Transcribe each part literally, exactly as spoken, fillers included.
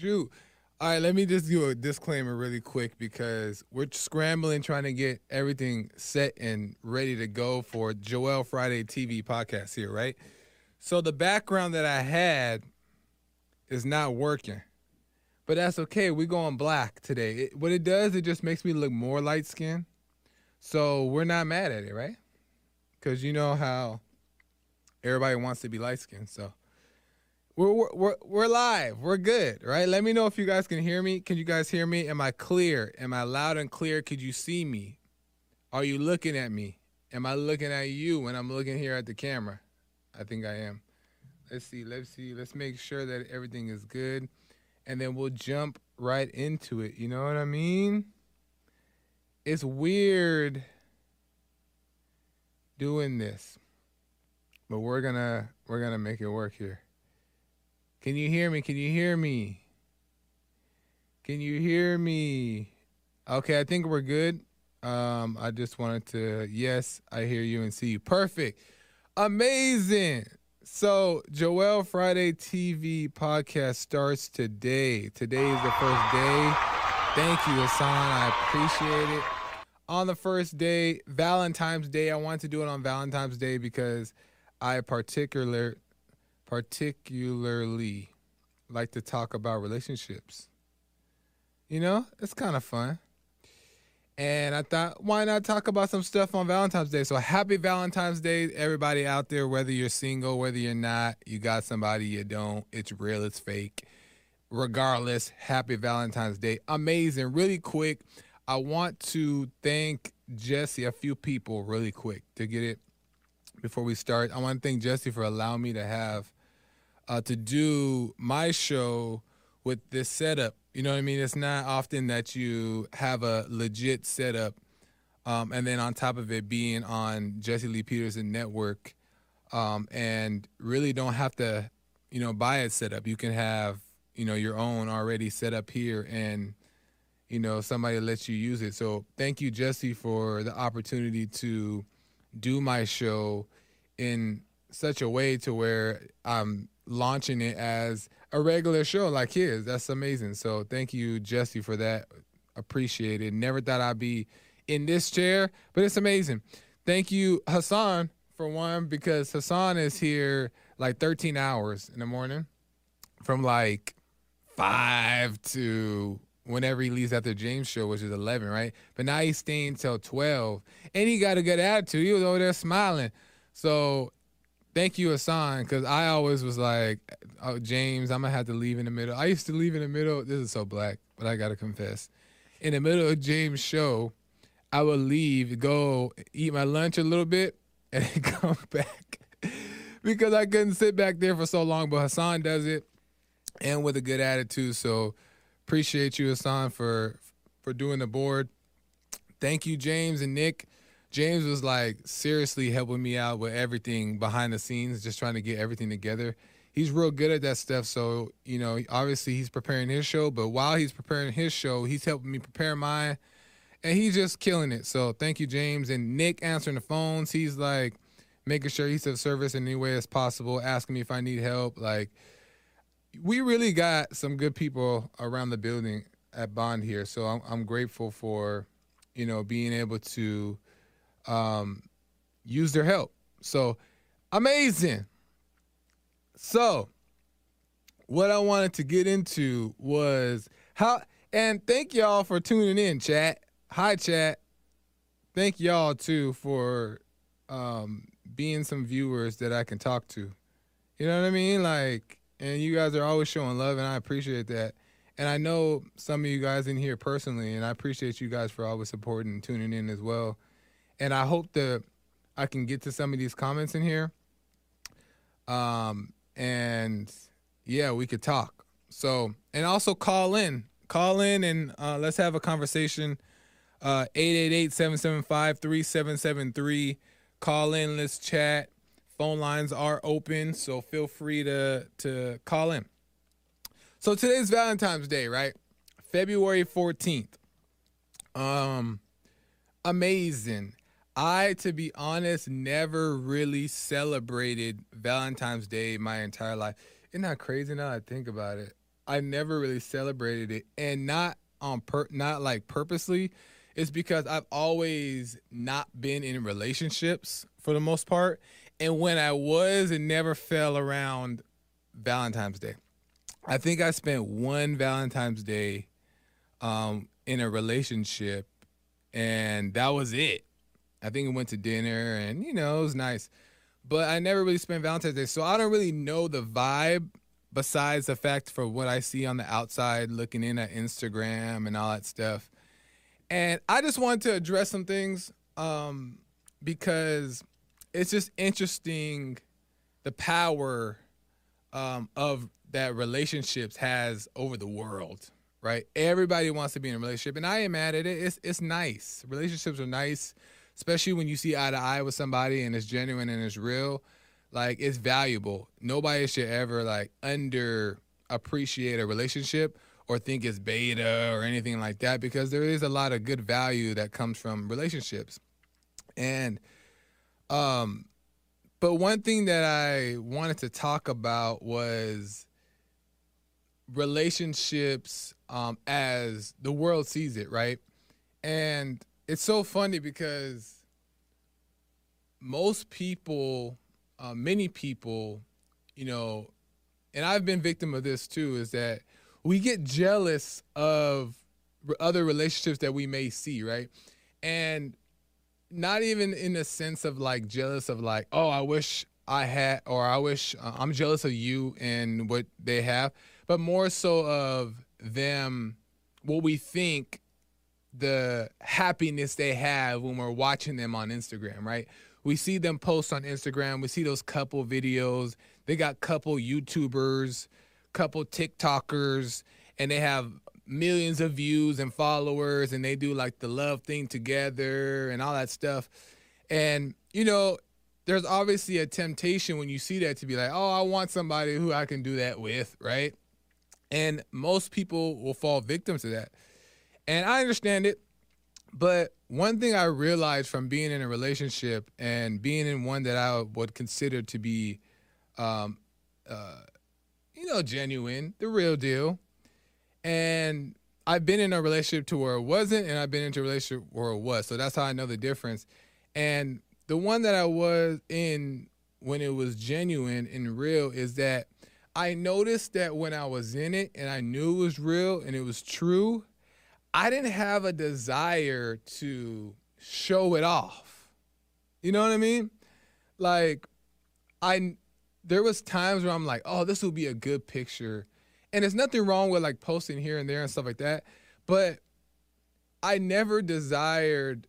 shoot. All right, let me just do a disclaimer really quick because we're scrambling trying to get everything set and ready to go for Joel Friday T V podcast here, right? So the background that I had is not working, but that's okay. We're going black today. It, what it does, it just makes me look more light-skinned, so we're not mad at it, right? Because you know how everybody wants to be light-skinned, so. We're, we're we're live. We're good, right? Let me know if you guys can hear me. Can you guys hear me? Am I clear? Am I loud and clear? Could you see me? Are you looking at me? Am I looking at you when I'm looking here at the camera? I think I am. Let's see. Let's see. Let's make sure that everything is good, and then we'll jump right into it. You know what I mean? It's weird doing this, but we're gonna we're gonna make it work here. Can you hear me? Can you hear me? Can you hear me? Okay, I think we're good. Um, I just wanted to, yes, I hear you and see you. Perfect. Amazing. So, Joel Friday T V podcast starts today. Today is the first day. Thank you, Hassan. I appreciate it. On the first day, Valentine's Day, I wanted to do it on Valentine's Day because I particular. particularly like to talk about relationships. You know, it's kind of fun. And I thought, why not talk about some stuff on Valentine's Day? So happy Valentine's Day, everybody out there, whether you're single, whether you're not, you got somebody, you don't, it's real, it's fake. Regardless, happy Valentine's Day. Amazing. Really quick, I want to thank Jesse, a few people really quick to get it. Before we start, I want to thank Jesse for allowing me to have Uh, to do my show with this setup. You know what I mean? It's not often that you have a legit setup, um, and then on top of it being on Jesse Lee Peterson Network, um, and really don't have to, you know, buy a setup. You can have, you know, your own already set up here, and you know somebody lets you use it. So thank you, Jesse, for the opportunity to do my show in such a way to where I'm launching it as a regular show like his. That's amazing. So thank you, Jesse, for that. Appreciate it. Never thought I'd be in this chair, but it's amazing. Thank you, Hassan, for one, because Hassan is here like thirteen hours in the morning from like five to whenever he leaves after James' show, which is eleven, right? But now he's staying till twelve, and he got a good attitude. He was over there smiling. So thank you, Hassan, because I always was like, oh, James, I'm going to have to leave in the middle. I used to leave in the middle. This is so black, but I got to confess. In the middle of James' show, I would leave, go eat my lunch a little bit, and then come back because I couldn't sit back there for so long. But Hassan does it, and with a good attitude, so appreciate you, Hassan, for for doing the board. Thank you, James and Nick. James was, like, seriously helping me out with everything behind the scenes, just trying to get everything together. He's real good at that stuff, so, you know, obviously he's preparing his show, but while he's preparing his show, he's helping me prepare mine, and he's just killing it. So thank you, James. And Nick answering the phones. He's, like, making sure he's of service in any way as possible, asking me if I need help, like, we really got some good people around the building at Bond here, so I'm, I'm grateful for, you know, being able to um, use their help. So, amazing. So, what I wanted to get into was how, and thank y'all for tuning in, chat. Hi, chat. Thank y'all, too, for um, being some viewers that I can talk to. You know what I mean? Like, and you guys are always showing love, and I appreciate that. And I know some of you guys in here personally, and I appreciate you guys for always supporting and tuning in as well. And I hope that I can get to some of these comments in here. Um, and, yeah, we could talk. So, and also call in. Call in, and uh, let's have a conversation. Uh, eight eight eight, seven seven five, three seven seven three. Call in. Let's chat. Phone lines are open, so feel free to, to call in. So today's Valentine's Day, right? February fourteenth. Um, amazing. I, to be honest, never really celebrated Valentine's Day my entire life. Isn't that crazy now I think about it? I never really celebrated it, and not on per not like purposely. It's because I've always not been in relationships for the most part, and when I was, it never fell around Valentine's Day. I think I spent one Valentine's Day um, in a relationship, and that was it. I think we went to dinner, and, you know, it was nice. But I never really spent Valentine's Day, so I don't really know the vibe besides the fact for what I see on the outside looking in at Instagram and all that stuff. And I just wanted to address some things um, because it's just interesting the power um, of that relationships has over the world, right? Everybody wants to be in a relationship, and I ain't mad at it. It's it's nice. Relationships are nice, especially when you see eye to eye with somebody and it's genuine and it's real. Like, it's valuable. Nobody should ever, like, underappreciate a relationship or think it's beta or anything like that, because there is a lot of good value that comes from relationships. And, um, but one thing that I wanted to talk about was relationships, um, as the world sees it, right? And it's so funny because most people, uh, many people, you know, and I've been victim of this too, is that we get jealous of other relationships that we may see, right? And not even in the sense of like jealous of like, oh, I wish I had, or I wish uh, I'm jealous of you and what they have, but more so of them, what we think the happiness they have when we're watching them on Instagram, right? We see them post on Instagram. We see those couple videos. They got couple YouTubers, couple TikTokers, and they have millions of views and followers, and they do like the love thing together and all that stuff. And, you know, there's obviously a temptation when you see that to be like, oh, I want somebody who I can do that with, right? And most people will fall victim to that. And I understand it, but one thing I realized from being in a relationship and being in one that I would consider to be um uh you know, genuine, the real deal. And I've been in a relationship to where it wasn't, and I've been into a relationship where it was. So that's how I know the difference. And the one that I was in when it was genuine and real is that I noticed that when I was in it and I knew it was real and it was true, I didn't have a desire to show it off. You know what I mean? Like, I... There was times where I'm like, oh, this would be a good picture. And there's nothing wrong with like posting here and there and stuff like that. But I never desired,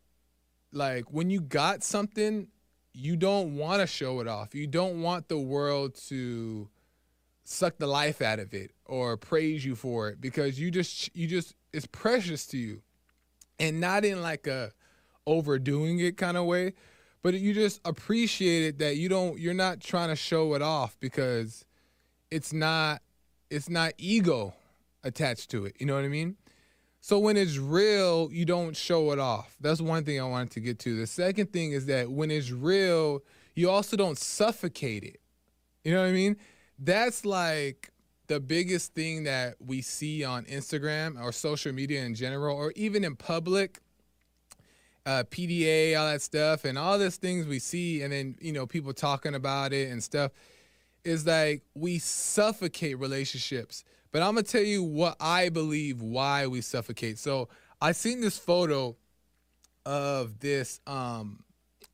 like, when you got something, you don't want to show it off. You don't want the world to suck the life out of it or praise you for it, because you just, you just, it's precious to you, and not in like a overdoing it kind of way. But you just appreciate it that you don't, you're not trying to show it off, because it's not, it's not ego attached to it. You know what I mean? So when it's real, you don't show it off. That's one thing I wanted to get to. The second thing is that when it's real, you also don't suffocate it. You know what I mean? That's like the biggest thing that we see on Instagram or social media in general, or even in public. Uh, P D A, all that stuff, and all these things we see, and then, you know, people talking about it and stuff, is like we suffocate relationships. But I'm going to tell you what I believe why we suffocate. So I seen this photo of this um,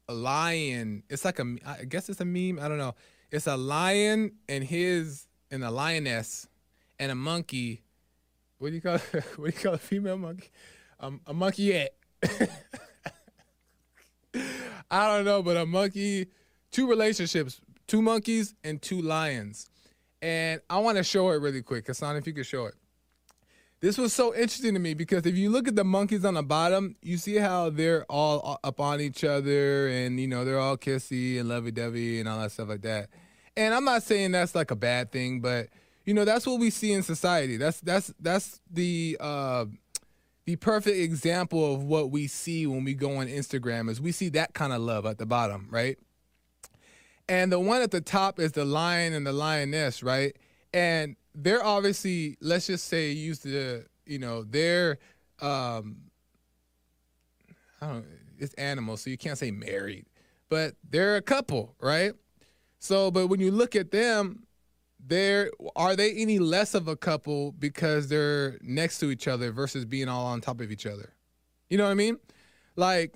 lion. It's like a, I guess it's a meme. I don't know. It's a lion and his, and a lioness and a monkey. What do you call it? What do you call a female monkey? Um, a monkeyette. I don't know, but a monkey, two relationships, two monkeys and two lions. And I want to show it really quick. Hassan, if you could show it. This was so interesting to me because if you look at the monkeys on the bottom, you see how they're all up on each other and, you know, they're all kissy and lovey-dovey and all that stuff like that. And I'm not saying that's like a bad thing, but, you know, that's what we see in society. That's, that's, that's the... Uh, The perfect example of what we see when we go on Instagram is we see that kind of love at the bottom, right? And the one at the top is the lion and the lioness, right? And they're obviously, let's just say, used to, you know, they're, um, I don't know, it's animals, so you can't say married, but they're a couple, right? So, but when you look at them, they're, are they any less of a couple because they're next to each other versus being all on top of each other? You know what I mean? Like,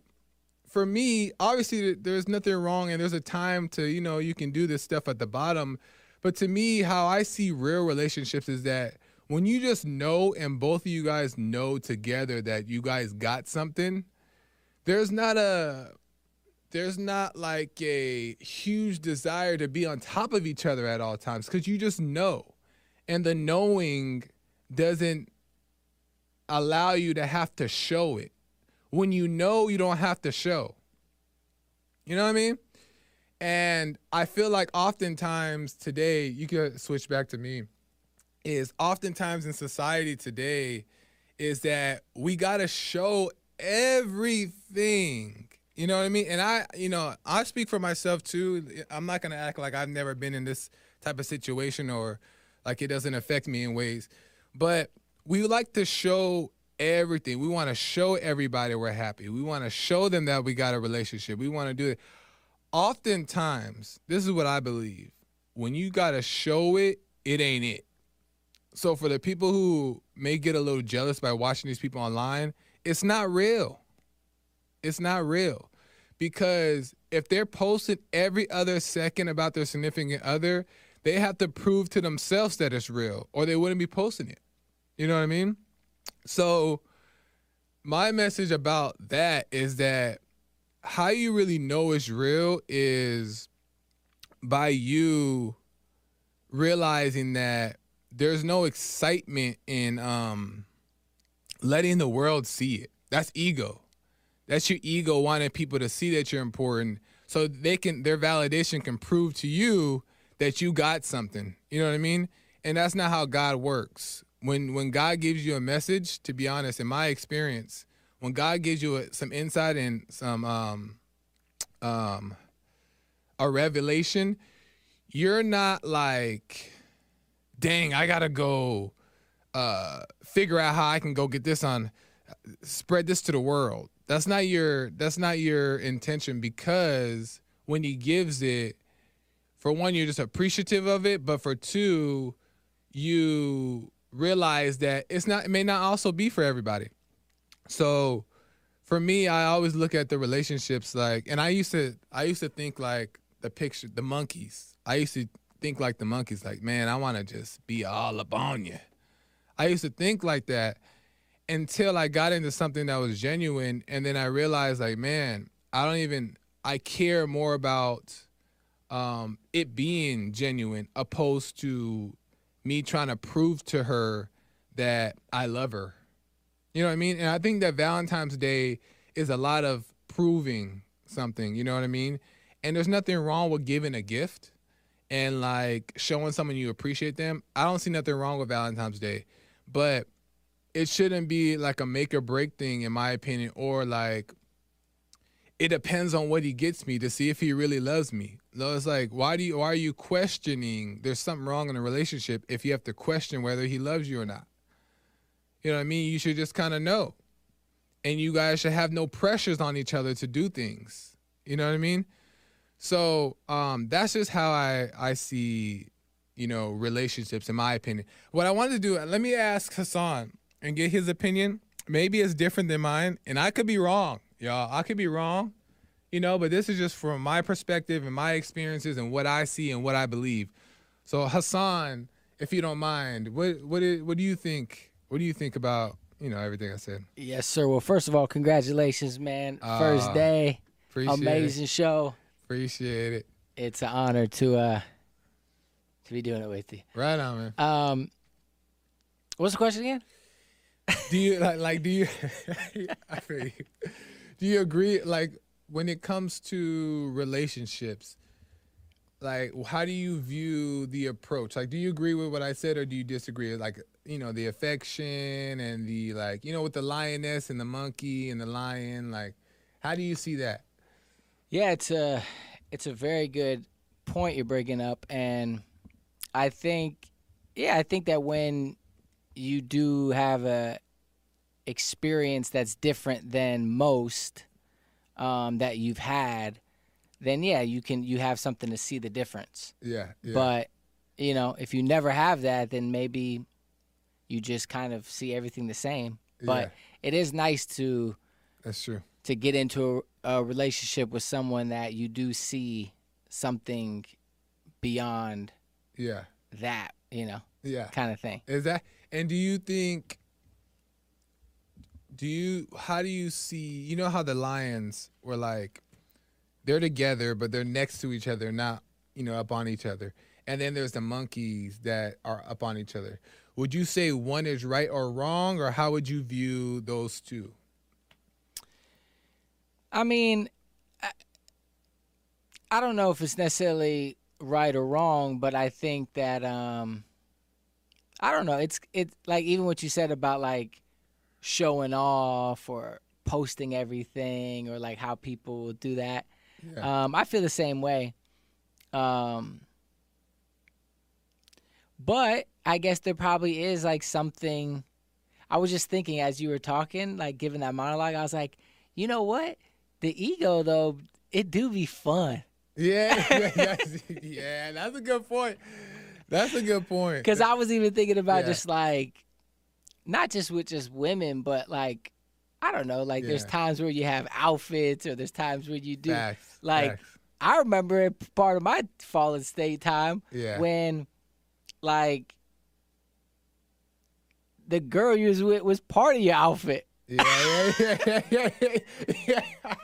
for me, obviously, there's nothing wrong, and there's a time to, you know, you can do this stuff at the bottom. But to me, how I see real relationships is that when you just know, and both of you guys know together that you guys got something, there's not a, there's not like a huge desire to be on top of each other at all times, because you just know. And the knowing doesn't allow you to have to show it. When you know, you don't have to show. You know what I mean? And I feel like oftentimes today, you can switch back to me, is oftentimes in society today is that we got to show everything. You know what I mean? And I, you know, I speak for myself too. I'm not going to act like I've never been in this type of situation or like it doesn't affect me in ways. But we like to show everything. We want to show everybody we're happy. We want to show them that we got a relationship. We want to do it. Oftentimes, this is what I believe. When you got to show it, it ain't it. So for the people who may get a little jealous by watching these people online, it's not real. It's not real. Because if they're posting every other second about their significant other, they have to prove to themselves that it's real, or they wouldn't be posting it. You know what I mean? So my message about that is that how you really know it's real is by you realizing that there's no excitement in um, letting the world see it. That's ego. That's your ego wanting people to see that you're important, so they can, their validation can prove to you that you got something. You know what I mean? And that's not how God works. When when God gives you a message, to be honest, in my experience, when God gives you a, some insight and some um, um, a revelation, you're not like, dang, I gotta go uh, figure out how I can go get this on, spread this to the world. That's not your that's not your intention, because when He gives it, for one, you're just appreciative of it, but for two, you realize that it's not, it may not also be for everybody. So for me, I always look at the relationships like, and I used to, I used to think like the picture, the monkeys. I used to think like the monkeys, like, man, I want to just be all up on you. I used to think like that until I got into something that was genuine. And then I realized like, man, I don't even, I care more about um, it being genuine opposed to me trying to prove to her that I love her. You know what I mean? And I think that Valentine's Day is a lot of proving something, you know what I mean? And there's nothing wrong with giving a gift and like showing someone you appreciate them. I don't see nothing wrong with Valentine's Day, but it shouldn't be like a make or break thing, in my opinion, or like it depends on what he gets me to see if he really loves me. So it's like, why do you, why are you questioning? There's something wrong in a relationship if you have to question whether he loves you or not. You know what I mean? You should just kind of know. And you guys should have no pressures on each other to do things. You know what I mean? So um, that's just how I, I see, you know, relationships, in my opinion. What I wanted to do, let me ask Hassan and get his opinion. Maybe it's different than mine. And I could be wrong, y'all. I could be wrong, you know, but this is just from my perspective and my experiences and what I see and what I believe. So Hassan, if you don't mind, what what is, what do you think? What do you think about, you know, everything I said? Yes, sir. Well, first of all, congratulations, man. Uh, First day. Amazing it. Show. Appreciate it. It's an honor to uh to be doing it with you. Right on, man. Um, what's the question again? Do you like, like do you I feel you. Do you agree, like, when it comes to relationships, like, how do you view the approach? Like, do you agree with what I said, or do you disagree? Like, you know, the affection and the, like, you know, with the lioness and the monkey and the lion, like, how do you see that? Yeah, it's a, it's a very good point you're bringing up. And I think yeah, I think that when you do have a experience that's different than most um, that you've had, then yeah, you can you have something to see the difference. Yeah, yeah. But you know, if you never have that, then maybe you just kind of see everything the same. But yeah. It is nice to that's true to get into a, a relationship with someone that you do see something beyond. Yeah. That, you know. Yeah. Kind of thing. Is that? And do you think? Do you? How do you see? You know how the Lions were like, they're together, but they're next to each other, not, you know, up on each other. And then there's the monkeys that are up on each other. Would you say one is right or wrong, or how would you view those two? I mean, I, I don't know if it's necessarily right or wrong, but I think that um, I don't know. It's it's like even what you said about like showing off or posting everything or like how people do that. Yeah. Um, I feel the same way. Um, but I guess there probably is like something. I was just thinking as you were talking, like giving that monologue, I was like, you know what? The ego though, it do be fun. Yeah, that's, yeah, that's a good point. That's a good point. Because I was even thinking about yeah. just like, not just with just women, but like, I don't know, like yeah. there's times where you have outfits or there's times where you do. Facts. Like, Facts. I remember part of my fallen state time yeah. when like the girl you was with was part of your outfit. Yeah, yeah, yeah, yeah, yeah. yeah.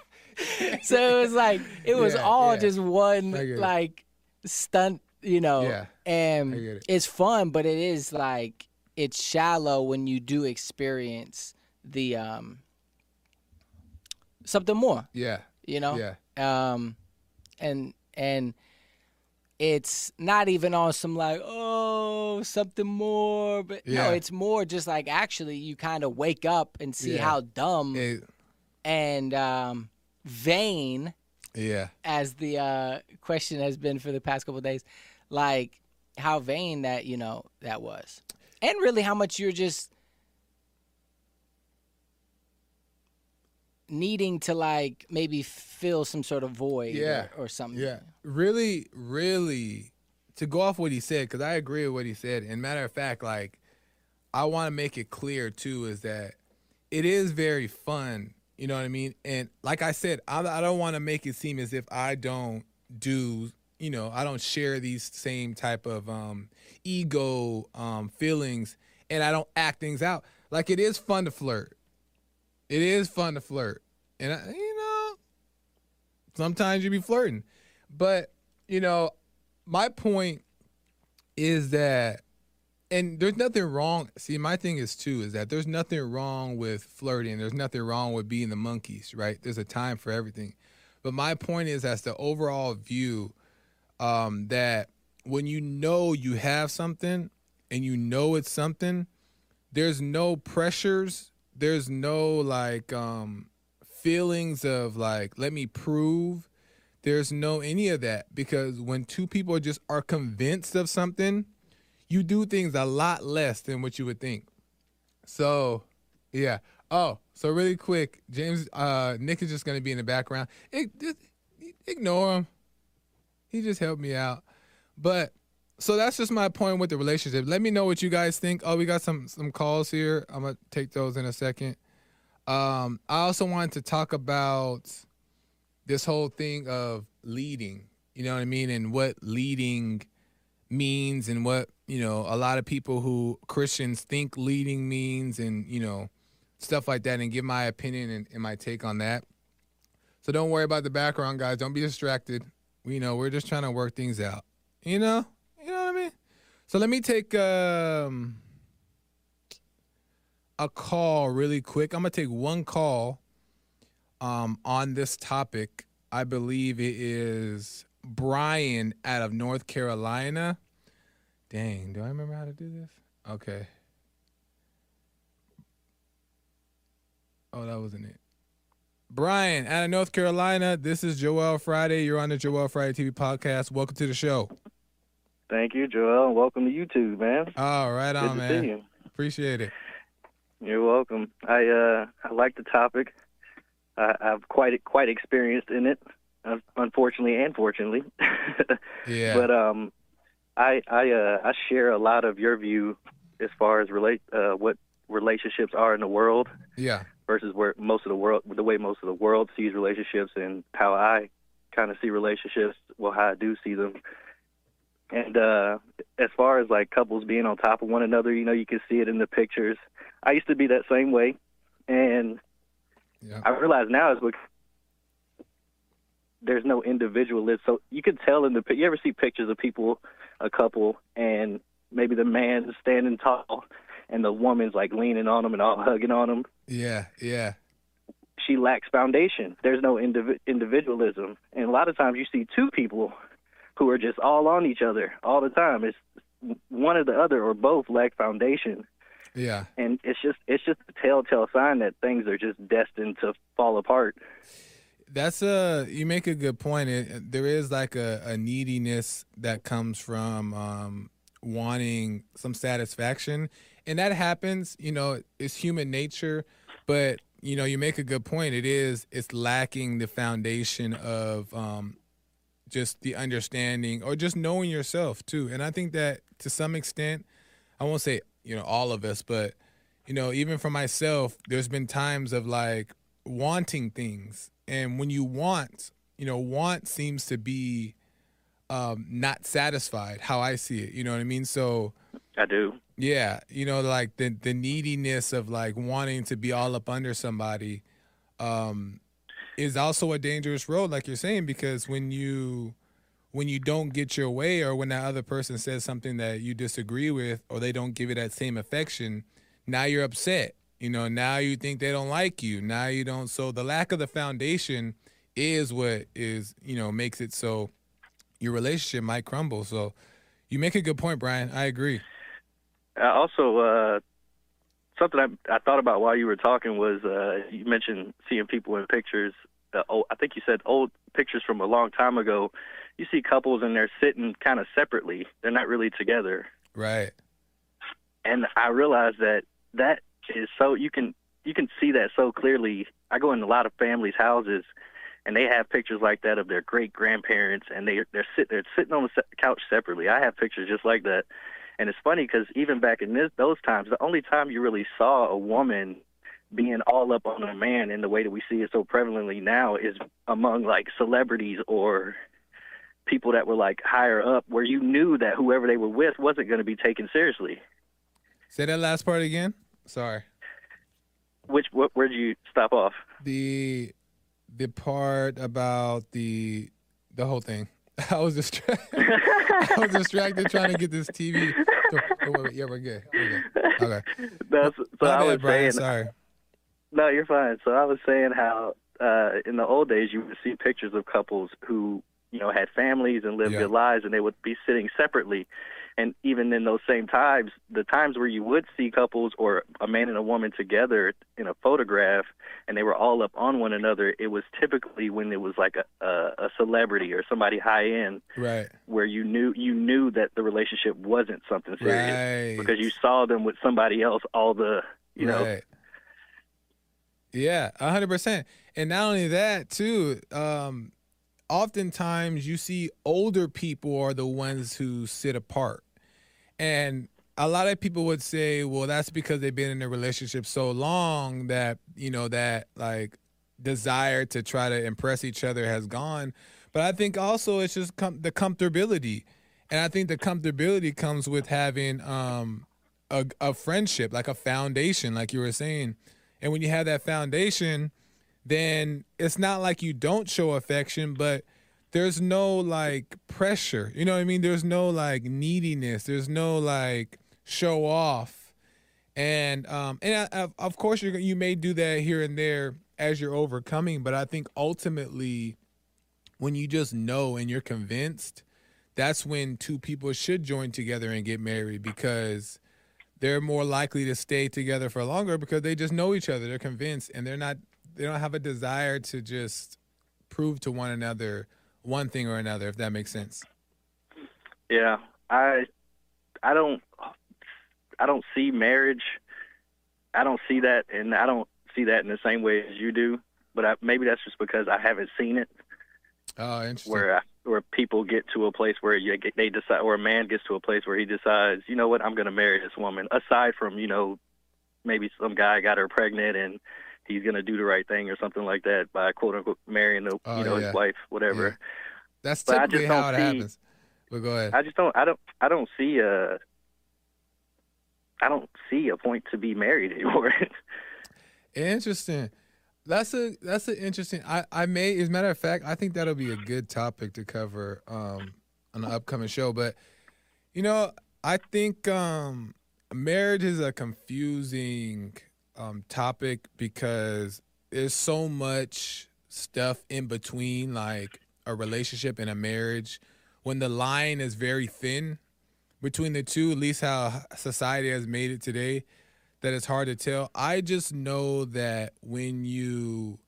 So it was like it was yeah, all yeah. just one like stunt, you know. Yeah. And it. it's fun, but it is like it's shallow when you do experience the um something more. Yeah. You know? Yeah. Um and and it's not even on some like, oh, something more, but yeah. no, it's more just like actually you kind of wake up and see yeah. how dumb it, and um vain, yeah, as the uh question has been for the past couple of days, like how vain that, you know, that was, and really how much you're just needing to like maybe fill some sort of void yeah or, or something yeah really really to go off what he said, because I agree with what he said. And matter of fact, like I want to make it clear too is that it is very fun. You know what I mean? And like I said, I, I don't want to make it seem as if I don't do, you know, I don't share these same type of um, ego um, feelings, and I don't act things out. Like, it is fun to flirt. It is fun to flirt. And, I, you know, sometimes you be flirting. But, you know, my point is that, and there's nothing wrong. See, my thing is, too, is that there's nothing wrong with flirting. There's nothing wrong with being the monkeys, right? There's a time for everything. But my point is, that's the overall view, um, that when you know you have something and you know it's something, there's no pressures. There's no, like, um, feelings of, like, let me prove. There's no any of that, because when two people just are convinced of something, you do things a lot less than what you would think. So, yeah. Oh, so really quick, James, uh, Nick is just going to be in the background. It, just, ignore him. He just helped me out. But, so that's just my point with the relationship. Let me know what you guys think. Oh, we got some, some calls here. I'm going to take those in a second. Um, I also wanted to talk about this whole thing of leading, you know what I mean, and what leading means, and what, you know, a lot of people who Christians think leading means, and, you know, stuff like that, and give my opinion and, and my take on that. So don't worry about the background, guys. Don't be distracted. We, you know, we're just trying to work things out. You know? You know what I mean? So let me take um, a call really quick. I'm going to take one call um, on this topic. I believe it is Brian out of North Carolina. Dang, do I remember how to do this? Okay. Oh, that wasn't it. Brian, out of North Carolina, this is Joel Friday. You're on the Joel Friday T V podcast. Welcome to the show. Thank you, Joel. Welcome to YouTube, man. All right on, Good man. Good to see you. Appreciate it. You're welcome. I uh, I like the topic. I, I've quite quite experienced in it, unfortunately and fortunately. Yeah. But um, I I uh, I share a lot of your view as far as relate uh, what relationships are in the world. Yeah. Versus where most of the world, the way most of the world sees relationships, and how I kind of see relationships. Well, how I do see them. And uh, as far as like couples being on top of one another, you know, you can see it in the pictures. I used to be that same way, and yeah. I realize now is because there's no individualism. So you can tell in the you ever see pictures of people, a couple, and maybe the man's standing tall, and the woman's like leaning on him and all hugging on him. Yeah, yeah. She lacks foundation. There's no indiv individualism, and a lot of times you see two people who are just all on each other all the time. It's one or the other, or both lack foundation. Yeah. And it's just it's just a telltale sign that things are just destined to fall apart. That's a, you make a good point. It, there is like a, a neediness that comes from um, wanting some satisfaction. And that happens, you know, it's human nature, but you know, you make a good point. It is, it's lacking the foundation of, um, just the understanding or just knowing yourself too. And I think that to some extent, I won't say, you know, all of us, but, you know, even for myself, there's been times of like wanting things. And when you want, you know, want seems to be um, not satisfied, how I see it. You know what I mean? So I do. Yeah. You know, like the, the neediness of like wanting to be all up under somebody, um, is also a dangerous road, like you're saying, because when you when you don't get your way, or when that other person says something that you disagree with, or they don't give you that same affection, now you're upset. You know, now you think they don't like you. Now you don't. So the lack of the foundation is what is, you know, makes it so your relationship might crumble. So you make a good point, Brian. I agree. I also, uh, something I, I thought about while you were talking was uh, you mentioned seeing people in pictures. Uh, old, I think you said old pictures from a long time ago. You see couples and they're sitting kind of separately. They're not really together. Right. And I realized that that is so you can you can see that so clearly. I go in a lot of families' houses, and they have pictures like that of their great grandparents, and they they're sit they're sitting on the couch separately. I have pictures just like that. And it's funny because even back in this, those times, the only time you really saw a woman being all up on a man in the way that we see it so prevalently now is among, like, celebrities or people that were, like, higher up, where you knew that whoever they were with wasn't going to be taken seriously. Say that last part again. Sorry. Which what, where did you stop off? The the part about the the whole thing. I was distracted. I was distracted trying to get this T V. To, oh, wait, yeah, we're good. We're good. Okay. No, so, so I was Brian, saying, sorry. No, you're fine. So I was saying how uh, in the old days you would see pictures of couples who, you know, had families and lived yeah. their lives, and they would be sitting separately. And even in those same times, the times where you would see couples or a man and a woman together in a photograph and they were all up on one another, it was typically when it was like a, a, a celebrity or somebody high end, right? Where you knew you knew that the relationship wasn't something serious, right? Because you saw them with somebody else all the, you right. know. Yeah, one hundred percent. And not only that, too, um, oftentimes you see older people are the ones who sit apart. And a lot of people would say, well, that's because they've been in a relationship so long that, you know, that like desire to try to impress each other has gone. But I think also it's just com the comfortability. And I think the comfortability comes with having um, a, a friendship, like a foundation, like you were saying. And when you have that foundation, then it's not like you don't show affection, but there's no like pressure. You know what I mean? There's no like neediness. There's no like show off. And um, and I, I, of course, you're, you may do that here and there as you're overcoming. But I think ultimately when you just know and you're convinced, that's when two people should join together and get married, because they're more likely to stay together for longer because they just know each other. They're convinced, and they're not they don't have a desire to just prove to one another one thing or another, if that makes sense. Yeah, I I don't I don't see marriage. I don't see that, and I don't see that in the same way as you do. But I, maybe that's just because I haven't seen it. Oh, interesting. Where I, where people get to a place where you get, they decide, or a man gets to a place where he decides, you know what, I'm going to marry this woman. Aside from, you know, maybe some guy got her pregnant and he's going to do the right thing or something like that by quote unquote marrying the, oh, you know, yeah. his wife, whatever. Yeah. That's typically how it see, happens. But go ahead. I just don't. I don't. I don't see a. I don't see a point to be married anymore. Interesting. That's a that's an interesting. I I may as a matter of fact, I think that'll be a good topic to cover um, on the upcoming show. But you know, I think um, marriage is a confusing um, topic because there's so much stuff in between, like a relationship and a marriage, when the line is very thin between the two, at least how society has made it today, that it's hard to tell. I just know that when you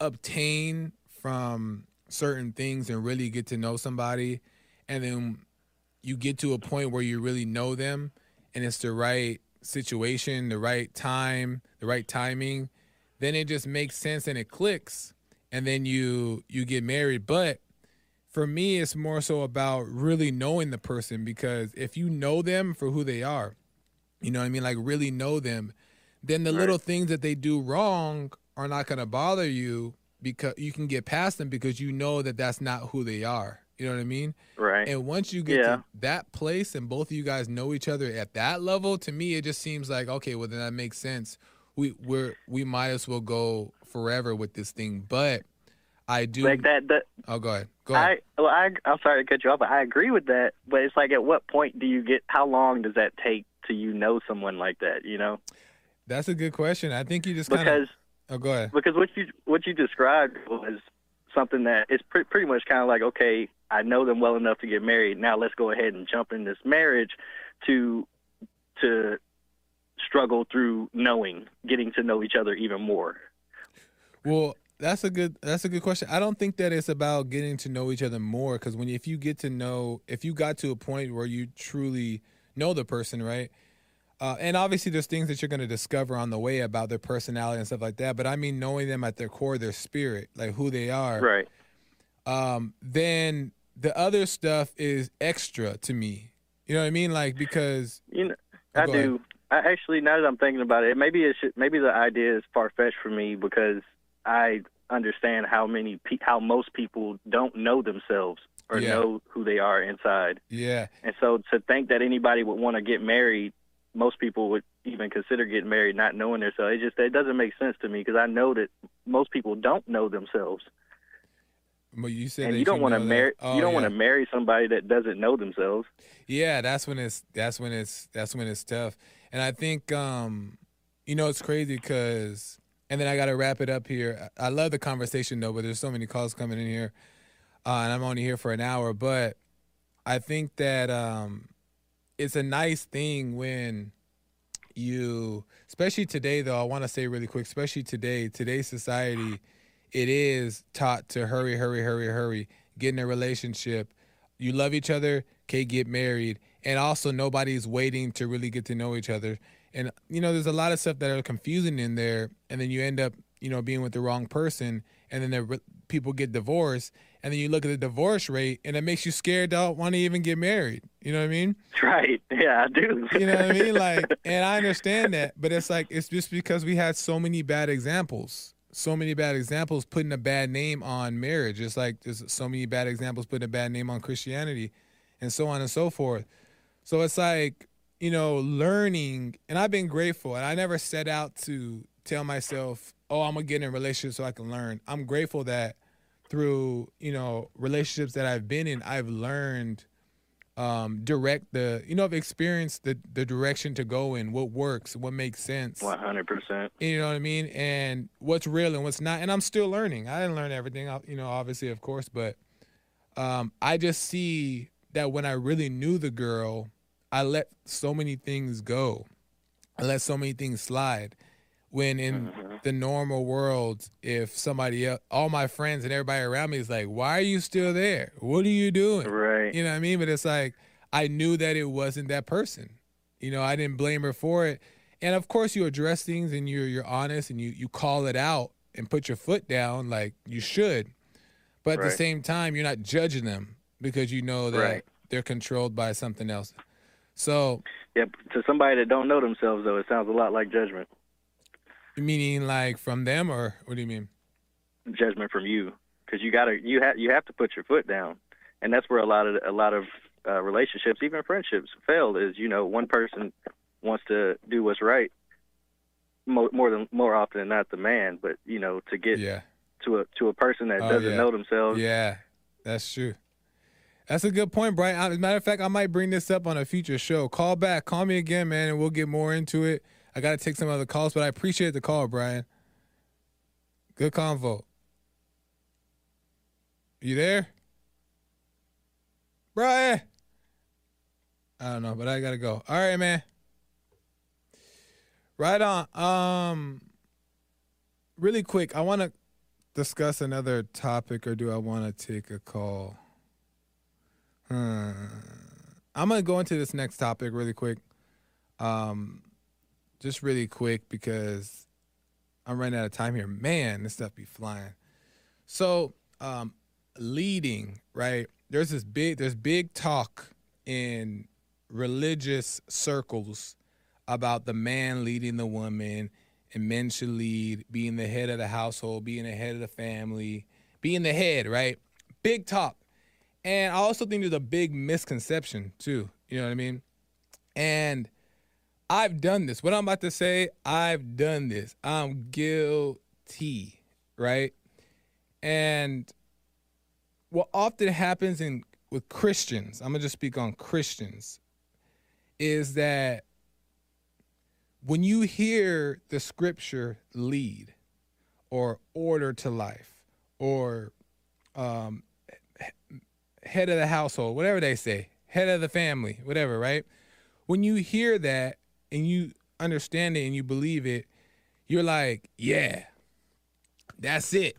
obtain from certain things and really get to know somebody, and then you get to a point where you really know them and it's the right situation, the right time, the right timing, then it just makes sense and it clicks, and then you you get married. But for me, it's more so about really knowing the person, because if you know them for who they are, you know what I mean, like really know them, then the right. little things that they do wrong are not going to bother you, because you can get past them because you know that that's not who they are. You know what I mean? Right. And once you get yeah. to that place and both of you guys know each other at that level, to me, it just seems like, okay, well, then that makes sense. We we're, we might as well go forever with this thing. But I do like that. that oh, go ahead. Go ahead. I, well, I, I'm sorry to cut you off, but I agree with that. But it's like, at what point do you get? How long does that take to you know someone like that? You know, that's a good question. I think you just kind of. Oh, go ahead. Because what you what you described was something that it's pre- pretty much kind of like, okay, I know them well enough to get married. Now let's go ahead and jump in this marriage to to struggle through knowing, getting to know each other even more. Well. That's a good. That's a good question. I don't think that it's about getting to know each other more, because when if you get to know, if you got to a point where you truly know the person, right? Uh, and obviously, there's things that you're going to discover on the way about their personality and stuff like that. But I mean, knowing them at their core, their spirit, like who they are. Right. Um, then the other stuff is extra to me. You know what I mean? Like because you know, I do. Ahead. I actually, now that I'm thinking about it, maybe it should, maybe the idea is far-fetched for me, because I understand how many, pe- how most people don't know themselves or yeah. know who they are inside. Yeah. And so to think that anybody would want to get married, most people would even consider getting married not knowing themselves. It just, it doesn't make sense to me, because I know that most people don't know themselves. But you said and that you don't want to marry. Oh, you don't yeah. want to marry somebody that doesn't know themselves. Yeah, that's when it's that's when it's that's when it's tough. And I think um, you know, it's crazy because. And then I got to wrap it up here. I love the conversation, though, but there's so many calls coming in here, uh, and I'm only here for an hour. But I think that um, it's a nice thing when you, especially today, though, I want to say really quick, especially today, today's society, it is taught to hurry, hurry, hurry, hurry, get in a relationship. You love each other, okay, get married. And also nobody's waiting to really get to know each other. And, you know, there's a lot of stuff that are confusing in there, and then you end up, you know, being with the wrong person, and then the people get divorced, and then you look at the divorce rate, and it makes you scared to not want to even get married. You know what I mean? That's right. Yeah, I do. You know what I mean? Like, and I understand that, but it's like, it's just because we had so many bad examples, so many bad examples putting a bad name on marriage. It's like there's so many bad examples putting a bad name on Christianity and so on and so forth. So it's like, you know, learning, and I've been grateful, and I never set out to tell myself, oh, I'm going to get in a relationship so I can learn. I'm grateful that through, you know, relationships that I've been in, I've learned, um, direct the, you know, I've experienced the, the direction to go in, what works, what makes sense. one hundred percent. You know what I mean? And what's real and what's not. And I'm still learning. I didn't learn everything, you know, obviously, of course, but um, I just see that when I really knew the girl, I let so many things go. I let so many things slide. When in mm-hmm. the normal world, if somebody else, all my friends and everybody around me is like, why are you still there? What are you doing? Right. You know what I mean? But it's like, I knew that it wasn't that person. You know, I didn't blame her for it. And of course you address things and you're you're honest and you you call it out and put your foot down like you should. But right. at the same time, you're not judging them because you know that right. they're controlled by something else. So yeah, to somebody that don't know themselves though, it sounds a lot like judgment. Meaning like from them, or what do you mean? Judgment from you, because you gotta you have you have to put your foot down, and that's where a lot of a lot of uh, relationships, even friendships, fail. Is you know one person wants to do what's right more, more than more often than not the man, but you know to get yeah. to a to a person that oh, doesn't yeah. know themselves. Yeah, that's true. That's a good point, Brian. As a matter of fact, I might bring this up on a future show. Call back, call me again, man, and we'll get more into it. I gotta take some other calls, but I appreciate the call, Brian. Good convo. You there? Brian? I don't know, but I got to go. All right, man. Right on. Um, really quick, I want to discuss another topic, or do I want to take a call? Hmm. I'm going to go into this next topic really quick. Um, just really quick because I'm running out of time here. Man, this stuff be flying. So, um, leading, right? There's this big, there's big talk in religious circles about the man leading the woman, and men should lead, being the head of the household, being the head of the family, being the head, right? Big talk. And I also think there's a big misconception too. You know what I mean? And I've done this. What I'm about to say, I've done this. I'm guilty, right? And what often happens in with Christians, I'm going to just speak on Christians, is that when you hear the scripture lead or order to life or um, head of the household, whatever they say, head of the family, whatever, right? When you hear that and you understand it and you believe it, you're like, yeah, that's it.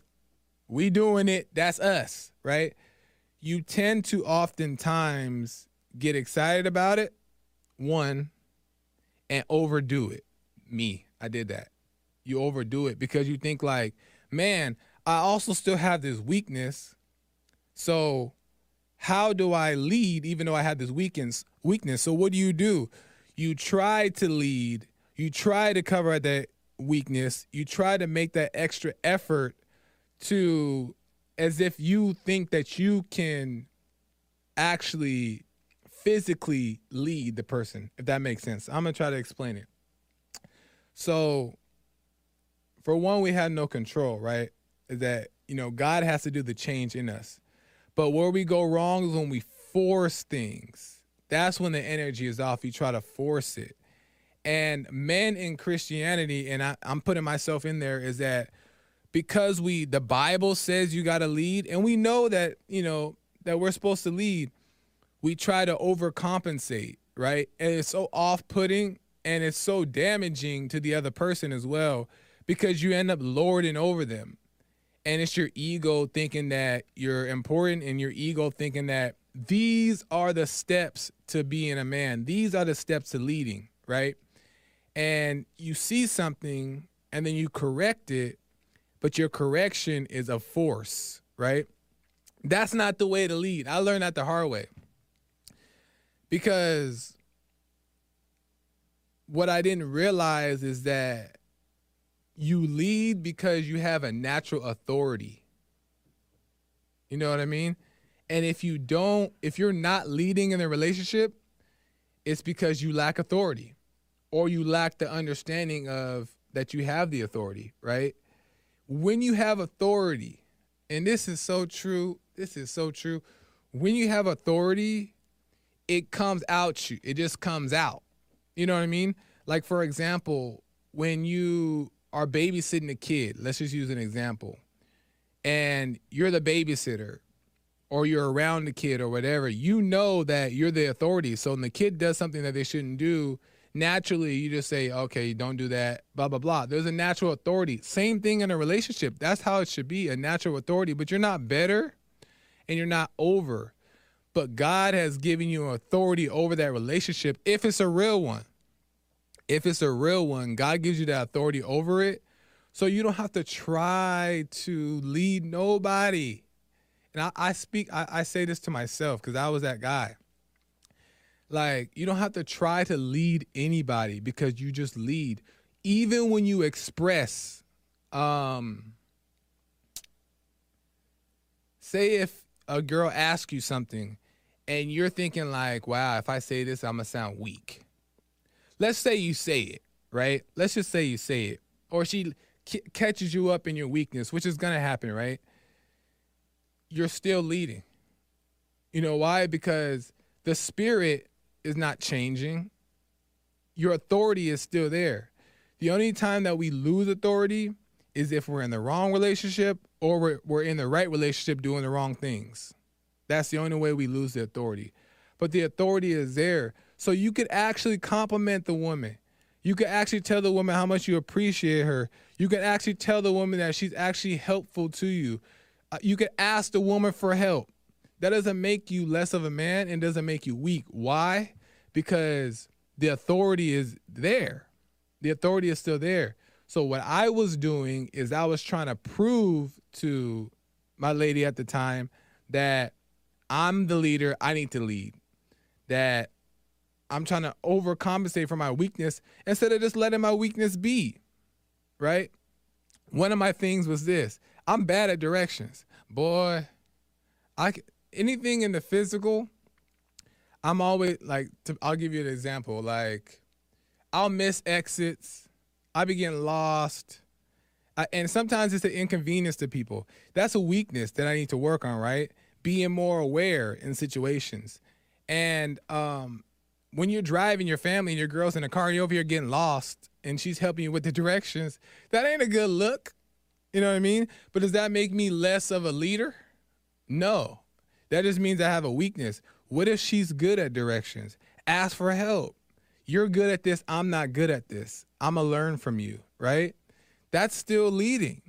We doing it. That's us, right? You tend to oftentimes get excited about it, one, and overdo it. Me, I did that. You overdo it because you think like, man, I also still have this weakness. So how do I lead even though I have this weakness? So what do you do? You try to lead. You try to cover that weakness. You try to make that extra effort to, as if you think that you can actually physically lead the person, if that makes sense. I'm going to try to explain it. So, for one, we have no control, right? Is that, you know, God has to do the change in us. But where we go wrong is when we force things. That's when the energy is off. You try to force it. And men in Christianity, and I, I'm putting myself in there, is that because we, the Bible says you got to lead, and we know that, you know, that we're supposed to lead, we try to overcompensate, right? And it's so off-putting, and it's so damaging to the other person as well, because you end up lording over them. And it's your ego thinking that you're important, and your ego thinking that these are the steps to being a man. These are the steps to leading, right? And you see something, and then you correct it, but your correction is a force, right? That's not the way to lead. I learned that the hard way, because what I didn't realize is that you lead because you have a natural authority. You know what I mean? And if you don't, if you're not leading in a relationship, it's because you lack authority, or you lack the understanding of that you have the authority, right? When you have authority, and this is so true, this is so true. When you have authority, it comes out you. It just comes out. You know what I mean? Like, for example, when you are babysitting a kid, let's just use an example, and you're the babysitter, or you're around the kid or whatever, you know that you're the authority. So when the kid does something that they shouldn't do, naturally, you just say, okay, don't do that, blah, blah, blah. There's a natural authority. Same thing in a relationship. That's how it should be, a natural authority. But you're not better, and you're not over. But God has given you authority over that relationship if it's a real one. If it's a real one, God gives you that authority over it. So you don't have to try to lead nobody. And I, I speak, I, I say this to myself because I was that guy. Like, you don't have to try to lead anybody because you just lead. Even when you express, um, say if a girl asks you something and you're thinking like, wow, if I say this, I'm going to sound weak. Let's say you say it, right? Let's just say you say it. Or she c- catches you up in your weakness, which is going to happen, right? You're still leading. You know why? Because the spirit is not changing. Your authority is still there. The only time that we lose authority is if we're in the wrong relationship or we're, we're in the right relationship doing the wrong things. That's the only way we lose the authority. But the authority is there. So you could actually compliment the woman. You can actually tell the woman how much you appreciate her. You can actually tell the woman that she's actually helpful to you. Uh, you can ask the woman for help. That doesn't make you less of a man and doesn't make you weak. Why? Because the authority is there. The authority is still there. So what I was doing is I was trying to prove to my lady at the time that I'm the leader. I need to lead. That I'm trying to overcompensate for my weakness instead of just letting my weakness be, right? One of my things was this. I'm bad at directions. Boy, I, anything in the physical, I'm always, like, to, I'll give you an example. Like, I'll miss exits. I be getting lost. I, and sometimes it's an inconvenience to people. That's a weakness that I need to work on, right? Being more aware in situations. And, um... when you're driving your family and your girl's in the car and you're over here getting lost and she's helping you with the directions, that ain't a good look. You know what I mean? But does that make me less of a leader? No. That just means I have a weakness. What if she's good at directions? Ask for help. You're good at this. I'm not good at this. I'm going to learn from you, right? That's still leading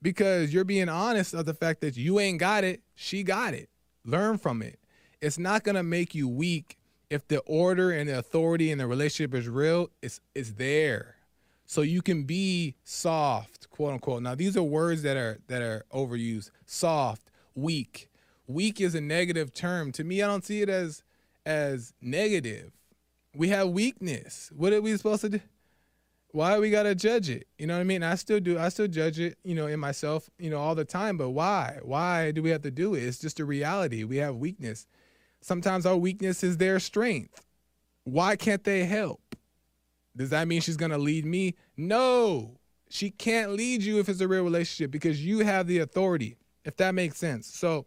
because you're being honest of the fact that you ain't got it. She got it. Learn from it. It's not going to make you weak. If the order and the authority and the relationship is real, it's, it's there. So you can be soft, quote unquote. Now, these are words that are that are overused. Soft, weak. Weak is a negative term. To me, I don't see it as as negative. We have weakness. What are we supposed to do? Why we got to judge it? You know what I mean? I still do. I still judge it, you know, in myself, you know, all the time. But why? Why do we have to do it? It's just a reality. We have weakness. Sometimes our weakness is their strength. Why can't they help? Does that mean she's going to lead me? No, she can't lead you if it's a real relationship because you have the authority, if that makes sense. So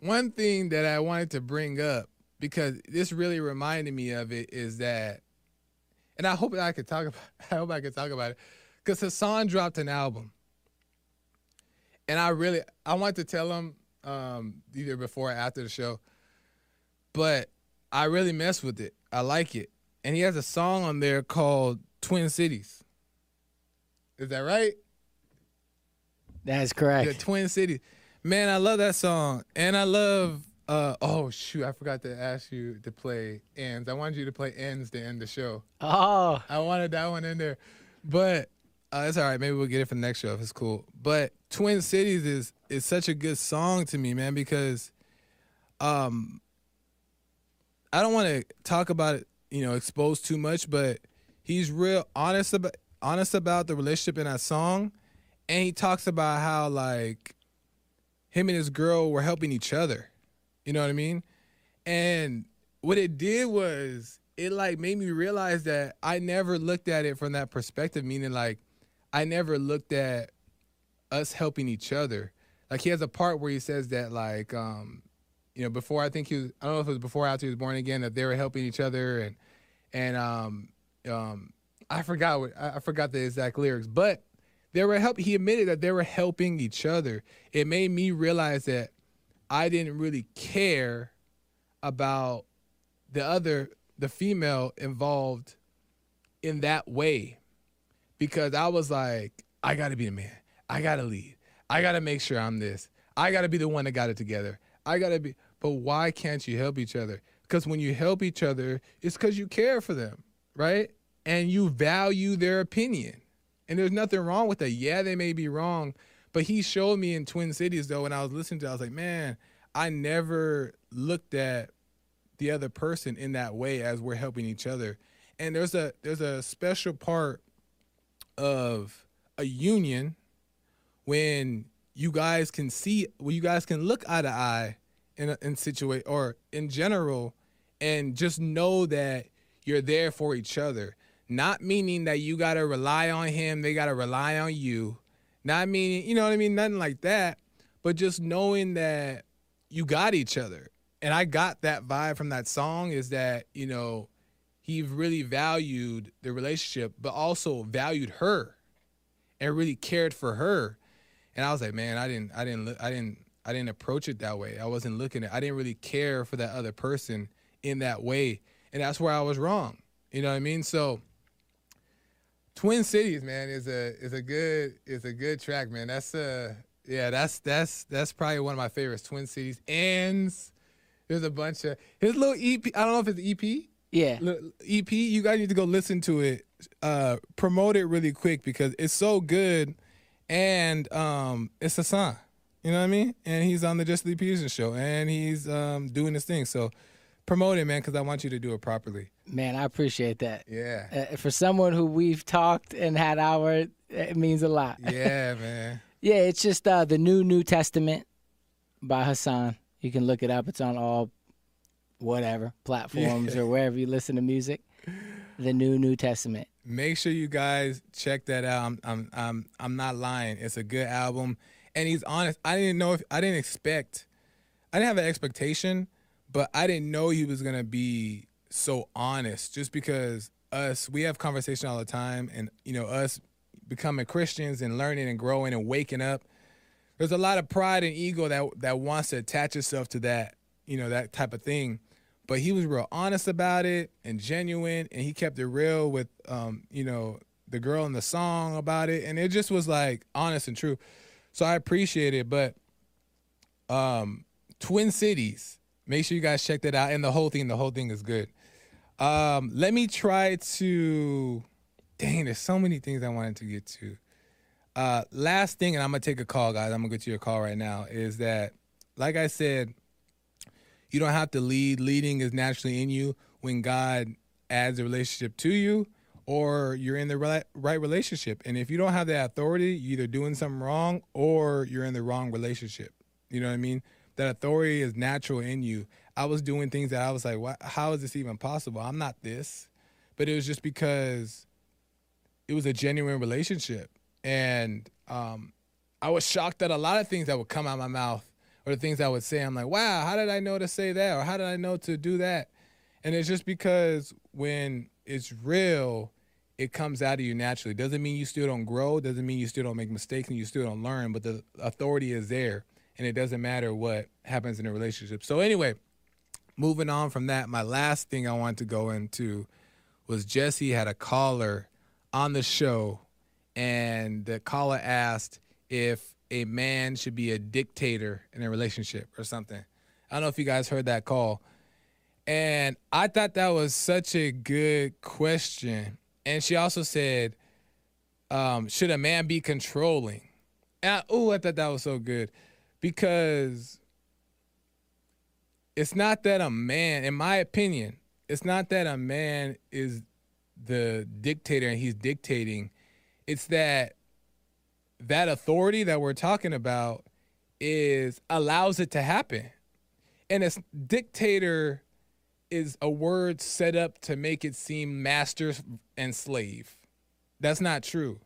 one thing that I wanted to bring up, because this really reminded me of it, is that, and I hope I could talk about, I hope I could talk about it, because Hassan dropped an album. And I really, I wanted to tell him um, either before or after the show, but I really mess with it. I like it. And he has a song on there called Twin Cities. Is that right? That is correct. The Twin Cities. Man, I love that song. And I love, uh, oh, shoot, I forgot to ask you to play Ends. I wanted you to play Ends to end the show. Oh. I wanted that one in there. But uh, it's all right. Maybe we'll get it for the next show if it's cool. But Twin Cities is, is such a good song to me, man, because um, I don't want to talk about it, you know, exposed too much, but he's real honest about honest about the relationship in that song, and he talks about how, like, him and his girl were helping each other. You know what I mean? And what it did was it, like, made me realize that I never looked at it from that perspective, meaning, like, I never looked at us helping each other. Like, he has a part where he says that, like, um, you know, before, I think he was, I don't know if it was before or after he was born again, that they were helping each other, and and um, um, I forgot what, I forgot the exact lyrics, but they were help. He admitted that they were helping each other. It made me realize that I didn't really care about the other, the female involved in that way, because I was like, I got to be the man. I got to lead. I got to make sure I'm this. I got to be the one that got it together. I gotta be. But why can't you help each other? Because when you help each other, it's because you care for them, right? And you value their opinion. And there's nothing wrong with that. Yeah, they may be wrong. But he showed me in Twin Cities, though, when I was listening to it, I was like, man, I never looked at the other person in that way as we're helping each other. And there's a there's a special part of a union when you guys can see, when you guys can look eye to eye in a, in situa- or in general, and just know that you're there for each other. Not meaning that you got to rely on him, they got to rely on you. Not meaning, you know what I mean? Nothing like that. But just knowing that you got each other. And I got that vibe from that song, is that, you know, he really valued the relationship, but also valued her and really cared for her. And I was like, man, I didn't, I didn't, look, I didn't, I didn't approach it that way. I wasn't looking at, I didn't really care for that other person in that way. And that's where I was wrong. You know what I mean? So Twin Cities, man, is a is a good is a good track, man. That's uh yeah, that's that's that's probably one of my favorites. Twin Cities. And there's a bunch of his little E P. I don't know if it's E P. Yeah. E P. You guys need to go listen to it. Uh, promote it really quick because it's so good, and um, it's a sign. You know what I mean? And he's on the Jesse Lee Peterson show, and he's um doing his thing. So promote it, man, because I want you to do it properly. Man, I appreciate that. Yeah. Uh, for someone who we've talked and had our, it means a lot. Yeah, man. Yeah, it's just uh, The New New Testament by Hassan. You can look it up. It's on all whatever platforms yeah. or wherever you listen to music. The New New Testament. Make sure you guys check that out. I'm I'm I'm, I'm not lying. It's a good album. And he's honest. I didn't know if I didn't expect. I didn't have an expectation. But I didn't know he was going to be so honest, just because us, we have conversation all the time, and, you know, us becoming Christians and learning and growing and waking up. There's a lot of pride and ego that that wants to attach itself to that, you know, that type of thing. But he was real honest about it and genuine, and he kept it real with, um, you know, the girl in the song about it. And it just was, like, honest and true. So I appreciate it. But um, Twin Cities. Make sure you guys check that out. And the whole thing, the whole thing is good. Um, let me try to... Dang, there's so many things I wanted to get to. Uh, last thing, and I'm going to take a call, guys. I'm going to get you a call right now, is that, like I said, you don't have to lead. Leading is naturally in you when God adds a relationship to you, or you're in the right, right relationship. And if you don't have that authority, you're either doing something wrong or you're in the wrong relationship. You know what I mean? That authority is natural in you. I was doing things that I was like, why, how is this even possible? I'm not this. But it was just because it was a genuine relationship. And um, I was shocked at a lot of things that would come out of my mouth or the things I would say. I'm like, wow, how did I know to say that? Or how did I know to do that? And it's just because when it's real, it comes out of you naturally. Doesn't mean you still don't grow. Doesn't mean you still don't make mistakes and you still don't learn. But the authority is there. And it doesn't matter what happens in a relationship. So anyway, moving on from that, my last thing I wanted to go into was Jesse had a caller on the show, and the caller asked if a man should be a dictator in a relationship or something. I don't know if you guys heard that call. And I thought that was such a good question. And she also said, um, should a man be controlling? And I, ooh, I thought that was so good. Because it's not that a man, in my opinion, it's not that a man is the dictator and he's dictating. It's that that authority that we're talking about is allows it to happen. And it's dictator is a word set up to make it seem master and slave. That's not true.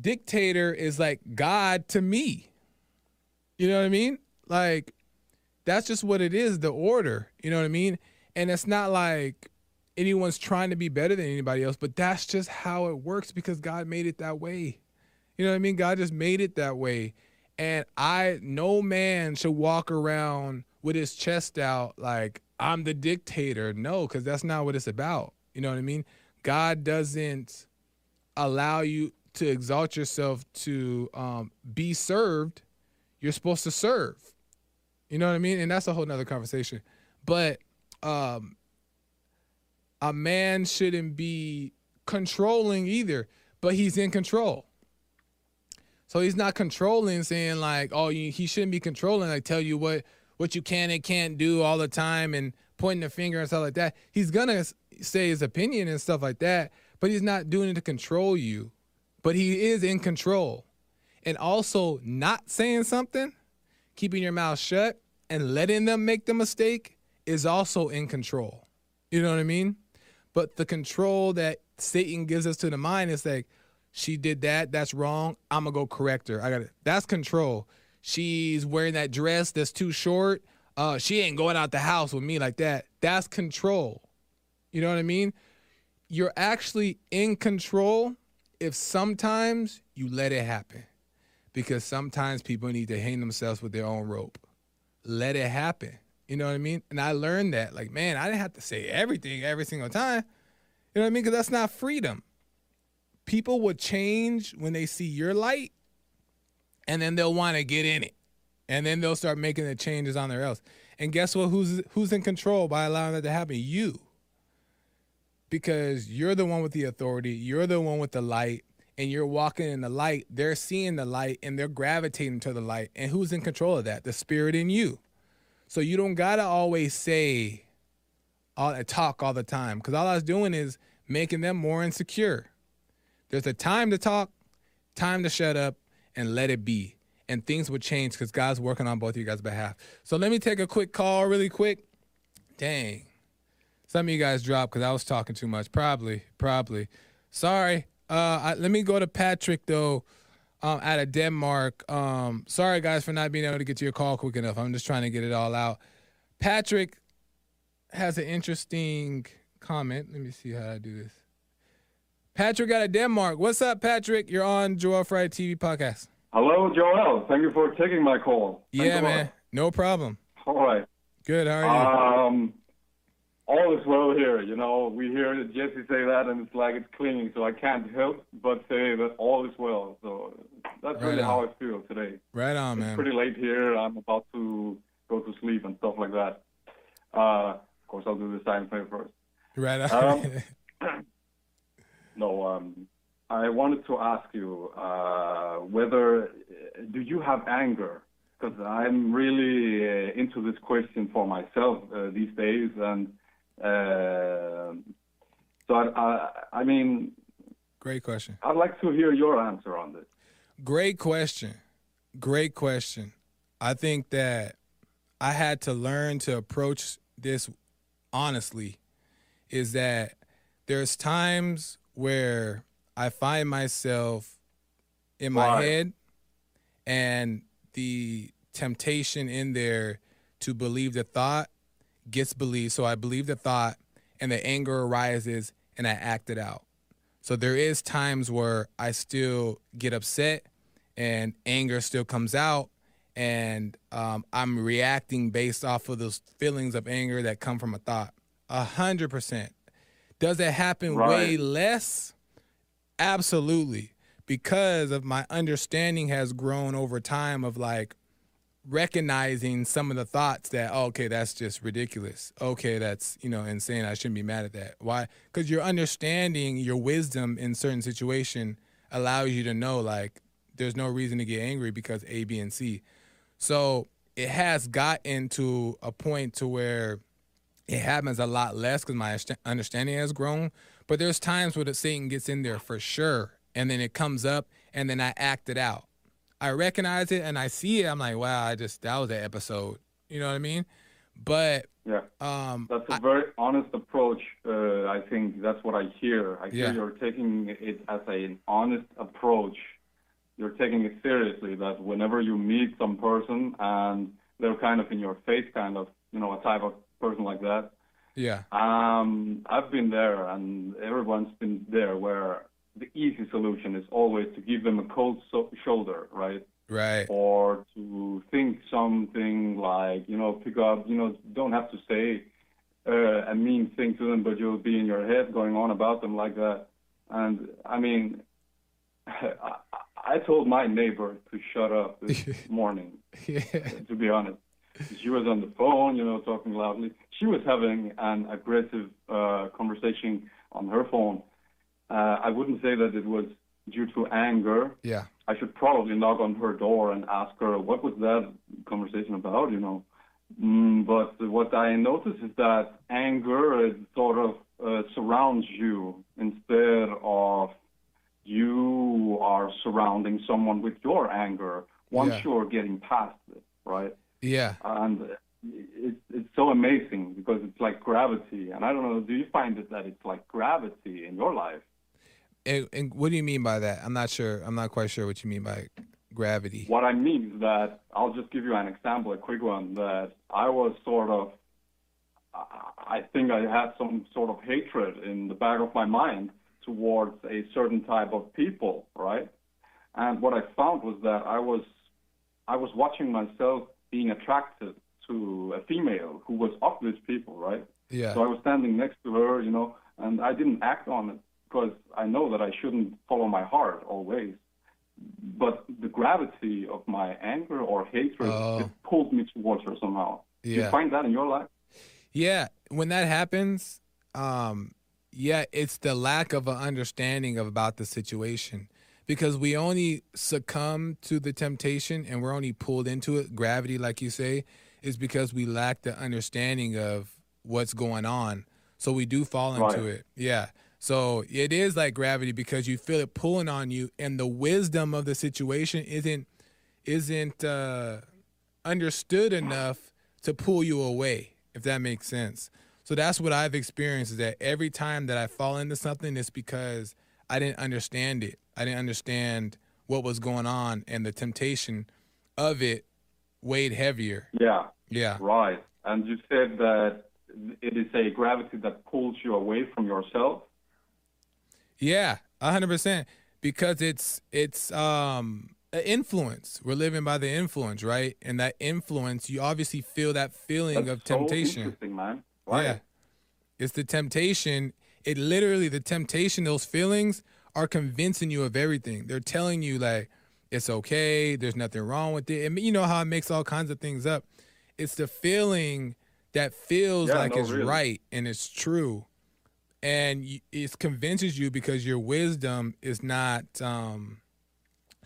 Dictator is like God to me. You know what I mean? Like, that's just what it is, the order. You know what I mean? And it's not like anyone's trying to be better than anybody else, but that's just how it works because God made it that way. You know what I mean? God just made it that way. And I, no man should walk around with his chest out like, I'm the dictator. No, because that's not what it's about. You know what I mean? God doesn't allow you to exalt yourself to um, be served. You're supposed to serve. You know what I mean? And that's a whole nother conversation. But um, a man shouldn't be controlling either, but he's in control. So he's not controlling, saying like, oh, you, he shouldn't be controlling, like tell you what, what you can and can't do all the time and pointing the finger and stuff like that. He's going to say his opinion and stuff like that, but he's not doing it to control you. But he is in control. And also not saying something, keeping your mouth shut and letting them make the mistake is also in control. You know what I mean? But the control that Satan gives us to the mind is like, she did that, that's wrong, I'm going to go correct her. I got it. That's control. She's wearing that dress that's too short. Uh, she ain't going out the house with me like that. That's control. You know what I mean? You're actually in control if sometimes you let it happen. Because sometimes people need to hang themselves with their own rope. Let it happen. You know what I mean? And I learned that. Like, man, I didn't have to say everything every single time. You know what I mean? Because that's not freedom. People will change when they see your light, and then they'll want to get in it. And then they'll start making the changes on their else. And guess what? Who's who's in control by allowing that to happen? You. Because you're the one with the authority. You're the one with the light. And you're walking in the light, they're seeing the light, and they're gravitating to the light. And who's in control of that? The spirit in you. So you don't got to always say, all, talk all the time. Because all I was doing is making them more insecure. There's a time to talk, time to shut up, and let it be. And things will change because God's working on both of you guys' behalf. So let me take a quick call really quick. Dang. Some of you guys dropped because I was talking too much. Probably, probably. Sorry. Uh, I, let me go to Patrick, though, um, out of Denmark. Um, sorry, guys, for not being able to get to your call quick enough. I'm just trying to get it all out. Patrick has an interesting comment. Let me see how I do this. Patrick out of Denmark. What's up, Patrick? You're on Joel Friday T V podcast. Hello, Joel. Thank you for taking my call. Thank yeah, man. Much. No problem. All right. Good. How are you? Um, All is well here, you know. We hear Jesse say that, and it's like it's clinging, so I can't help but say that all is well. So that's really how I feel today. Right on, man. It's pretty late here. I'm about to go to sleep and stuff like that. Uh, of course, I'll do the sign play first. Right on. Um, no, um, I wanted to ask you uh, whether do you have anger? Because I'm really uh, into this question for myself uh, these days, and Uh, so I, I, I mean, great question. I'd like to hear your answer on this. Great question. Great question. I think that I had to learn to approach this honestly, is that there's times where I find myself in my Why? head and the temptation in there to believe the thought gets believed. So I believe the thought and the anger arises and I act it out. So there is times where I still get upset and anger still comes out, and um, I'm reacting based off of those feelings of anger that come from a thought. A hundred percent. Does it happen right. way less? Absolutely. Because of my understanding has grown over time of like, recognizing some of the thoughts that, oh, okay, that's just ridiculous. Okay, that's, you know, insane. I shouldn't be mad at that. Why? Because your understanding, your wisdom in certain situation allows you to know, like, there's no reason to get angry because A, B, and C. So it has gotten to a point to where it happens a lot less because my understanding has grown. But there's times where the Satan gets in there for sure, and then it comes up, and then I act it out. I recognize it and I see it. I'm like, wow, I just, that was an episode. You know what I mean? But yeah, um, that's a I, very honest approach. Uh, I think that's what I hear. I hear yeah. you're taking it as an honest approach. You're taking it seriously that whenever you meet some person and they're kind of in your face, kind of, you know, a type of person like that. Yeah. Um, I've been there and everyone's been there where the easy solution is always to give them a cold so- shoulder, right? Right. Or to think something like, you know, pick up, you know, don't have to say uh, a mean thing to them, but you'll be in your head going on about them like that. And, I mean, I, I told my neighbor to shut up this morning, yeah. to be honest. She was on the phone, you know, talking loudly. She was having an aggressive uh, conversation on her phone. Uh, I wouldn't say that it was due to anger. Yeah. I should probably knock on her door and ask her, what was that conversation about, you know? Mm, but what I notice is that anger it sort of uh, surrounds you instead of you are surrounding someone with your anger once yeah. you're getting past it, right? Yeah. And it, it's so amazing because it's like gravity. And I don't know, do you find it that it's like gravity in your life? And, and what do you mean by that? I'm not sure. I'm not quite sure what you mean by gravity. What I mean is that I'll just give you an example, a quick one, that I was sort of, I think I had some sort of hatred in the back of my mind towards a certain type of people, right? And what I found was that I was, I was watching myself being attracted to a female who was of these people, right? Yeah. So I was standing next to her, you know, and I didn't act on it, because I know that I shouldn't follow my heart always. But the gravity of my anger or hatred oh. it pulled me towards her somehow. Yeah. Do you find that in your life? Yeah. When that happens, um, yeah, it's the lack of an understanding of about the situation. Because we only succumb to the temptation and we're only pulled into it. Gravity, like you say, is because we lack the understanding of what's going on. So we do fall right. into it. Yeah. So it is like gravity because you feel it pulling on you, and the wisdom of the situation isn't isn't uh, understood enough to pull you away, if that makes sense. So that's what I've experienced, is that every time that I fall into something, it's because I didn't understand it. I didn't understand what was going on, and the temptation of it weighed heavier. Yeah. Yeah. Right. And you said that it is a gravity that pulls you away from yourself. Yeah, one hundred percent, because it's it's um, an influence. We're living by the influence, right? And that influence, you obviously feel that feeling That's of temptation. So interesting, man. Why? Yeah. It's the temptation. It literally, the temptation, those feelings are convincing you of everything. They're telling you, like, it's okay, there's nothing wrong with it. And you know how it makes all kinds of things up. It's the feeling that feels yeah, like no, it's really. right and it's true. And it convinces you because your wisdom is not um,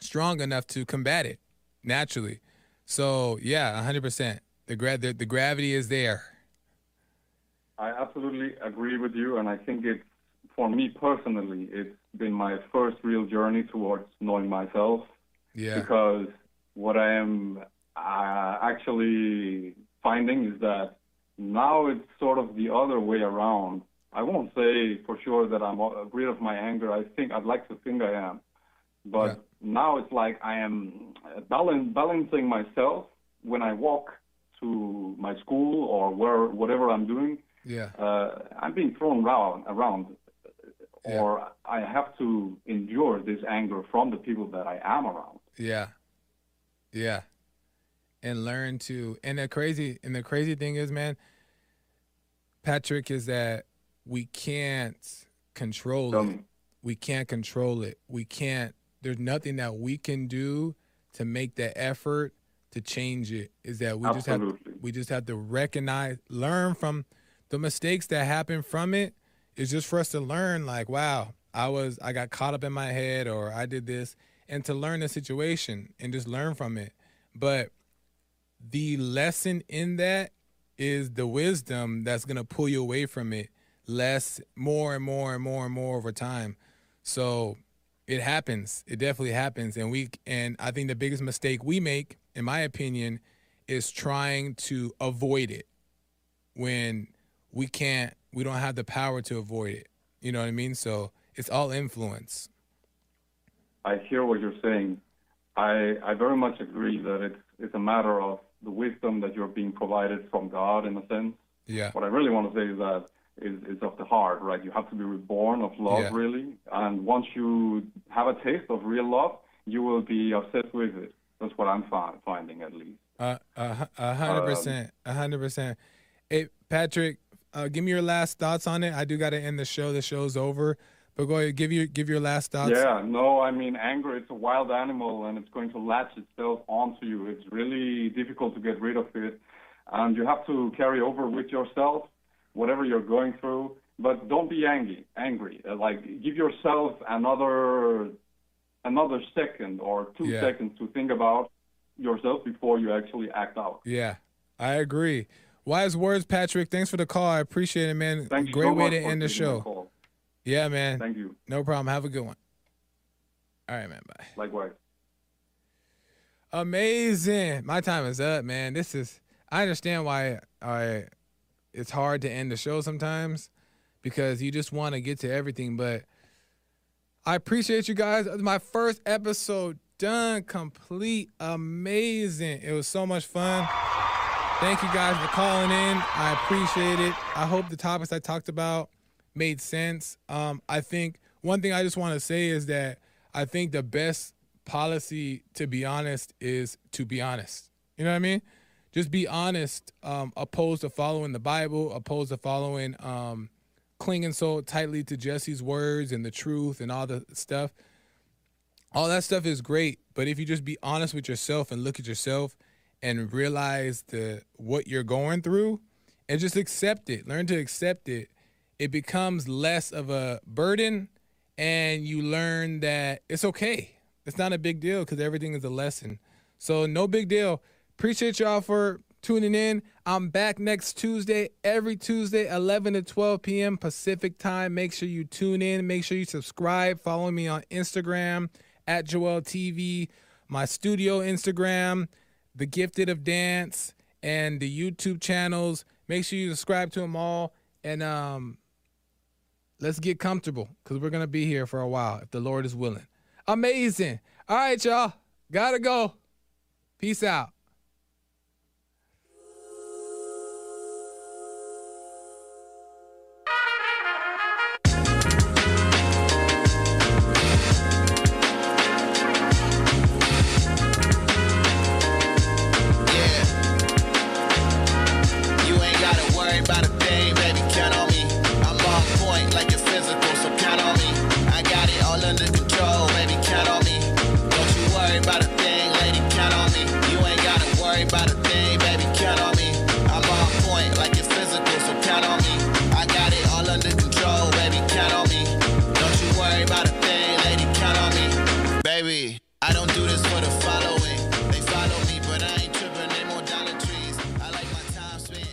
strong enough to combat it naturally. So, yeah, one hundred percent. The, gra- the, the gravity is there. I absolutely agree with you. And I think it's, for me personally, it's been my first real journey towards knowing myself. Yeah. Because what I am uh, actually finding is that now it's sort of the other way around. I won't say for sure that I'm rid of my anger. I think I'd like to think I am. But yeah. now it's like I am balance, balancing myself when I walk to my school or where whatever I'm doing. Yeah, uh, I'm being thrown round, around yeah. or I have to endure this anger from the people that I am around. Yeah. Yeah. And learn to, and the crazy, and the crazy thing is, man, Patrick, is that we can't control Tell it. Me. We can't control it. We can't, there's nothing that we can do to make the effort to change it. Is that we Absolutely. just have, we just have to recognize, learn from the mistakes that happen from it. It's just for us to learn, like, wow, I was, I got caught up in my head, or I did this, and to learn the situation and just learn from it. But the lesson in that is the wisdom that's going to pull you away from it. Less, more and more and more and more over time. So it happens. It definitely happens. And we, and I think the biggest mistake we make, in my opinion, is trying to avoid it when we can't, we don't have the power to avoid it. You know what I mean? So it's all influence. I hear what you're saying. I, I very much agree that it's, it's a matter of the wisdom that you're being provided from God, in a sense. Yeah. What I really want to say is that Is, is of the heart, right? You have to be reborn of love, yeah. really. And once you have a taste of real love, you will be obsessed with it. That's what I'm find, finding, at least. Uh, uh, a hundred percent, a hundred percent. Hey, Patrick, uh, give me your last thoughts on it. I do got to end the show. The show's over. But go ahead, give your, give your last thoughts. Yeah, no, I mean, anger, it's a wild animal, and it's going to latch itself onto you. It's really difficult to get rid of it. and you have to carry over with yourself whatever you're going through. But don't be angry. Angry. Like, give yourself another another second or two yeah. seconds to think about yourself before you actually act out. Yeah, I agree. Wise words, Patrick. Thanks for the call. I appreciate it, man. Thank Great you so way much to end the show. Call. Yeah, man. Thank you. No problem. Have a good one. All right, man. Bye. Likewise. Amazing. My time is up, man. This is. I understand why I. It's hard to end the show sometimes, because you just want to get to everything. But I appreciate you guys. My first episode done, complete, amazing. It was so much fun. Thank you guys for calling in. I appreciate it. I hope the topics I talked about made sense. Um, I think one thing I just want to say is that I think the best policy, to be honest, is to be honest. You know what I mean? Just be honest, um, opposed to following the Bible, opposed to following... Um, clinging so tightly to Jesse's words and the truth and all the stuff. All that stuff is great, but if you just be honest with yourself and look at yourself and realize the what you're going through and just accept it, learn to accept it, it becomes less of a burden, and you learn that it's okay. It's not a big deal, because everything is a lesson. So no big deal. Appreciate y'all for tuning in. I'm back next Tuesday, every Tuesday, eleven to twelve p.m. Pacific time. Make sure you tune in. Make sure you subscribe. Follow me on Instagram, at Joel T V, my studio Instagram, The Gifted of Dance, and the YouTube channels. Make sure you subscribe to them all, and um, let's get comfortable, because we're going to be here for a while, if the Lord is willing. Amazing. All right, y'all. Gotta go. Peace out.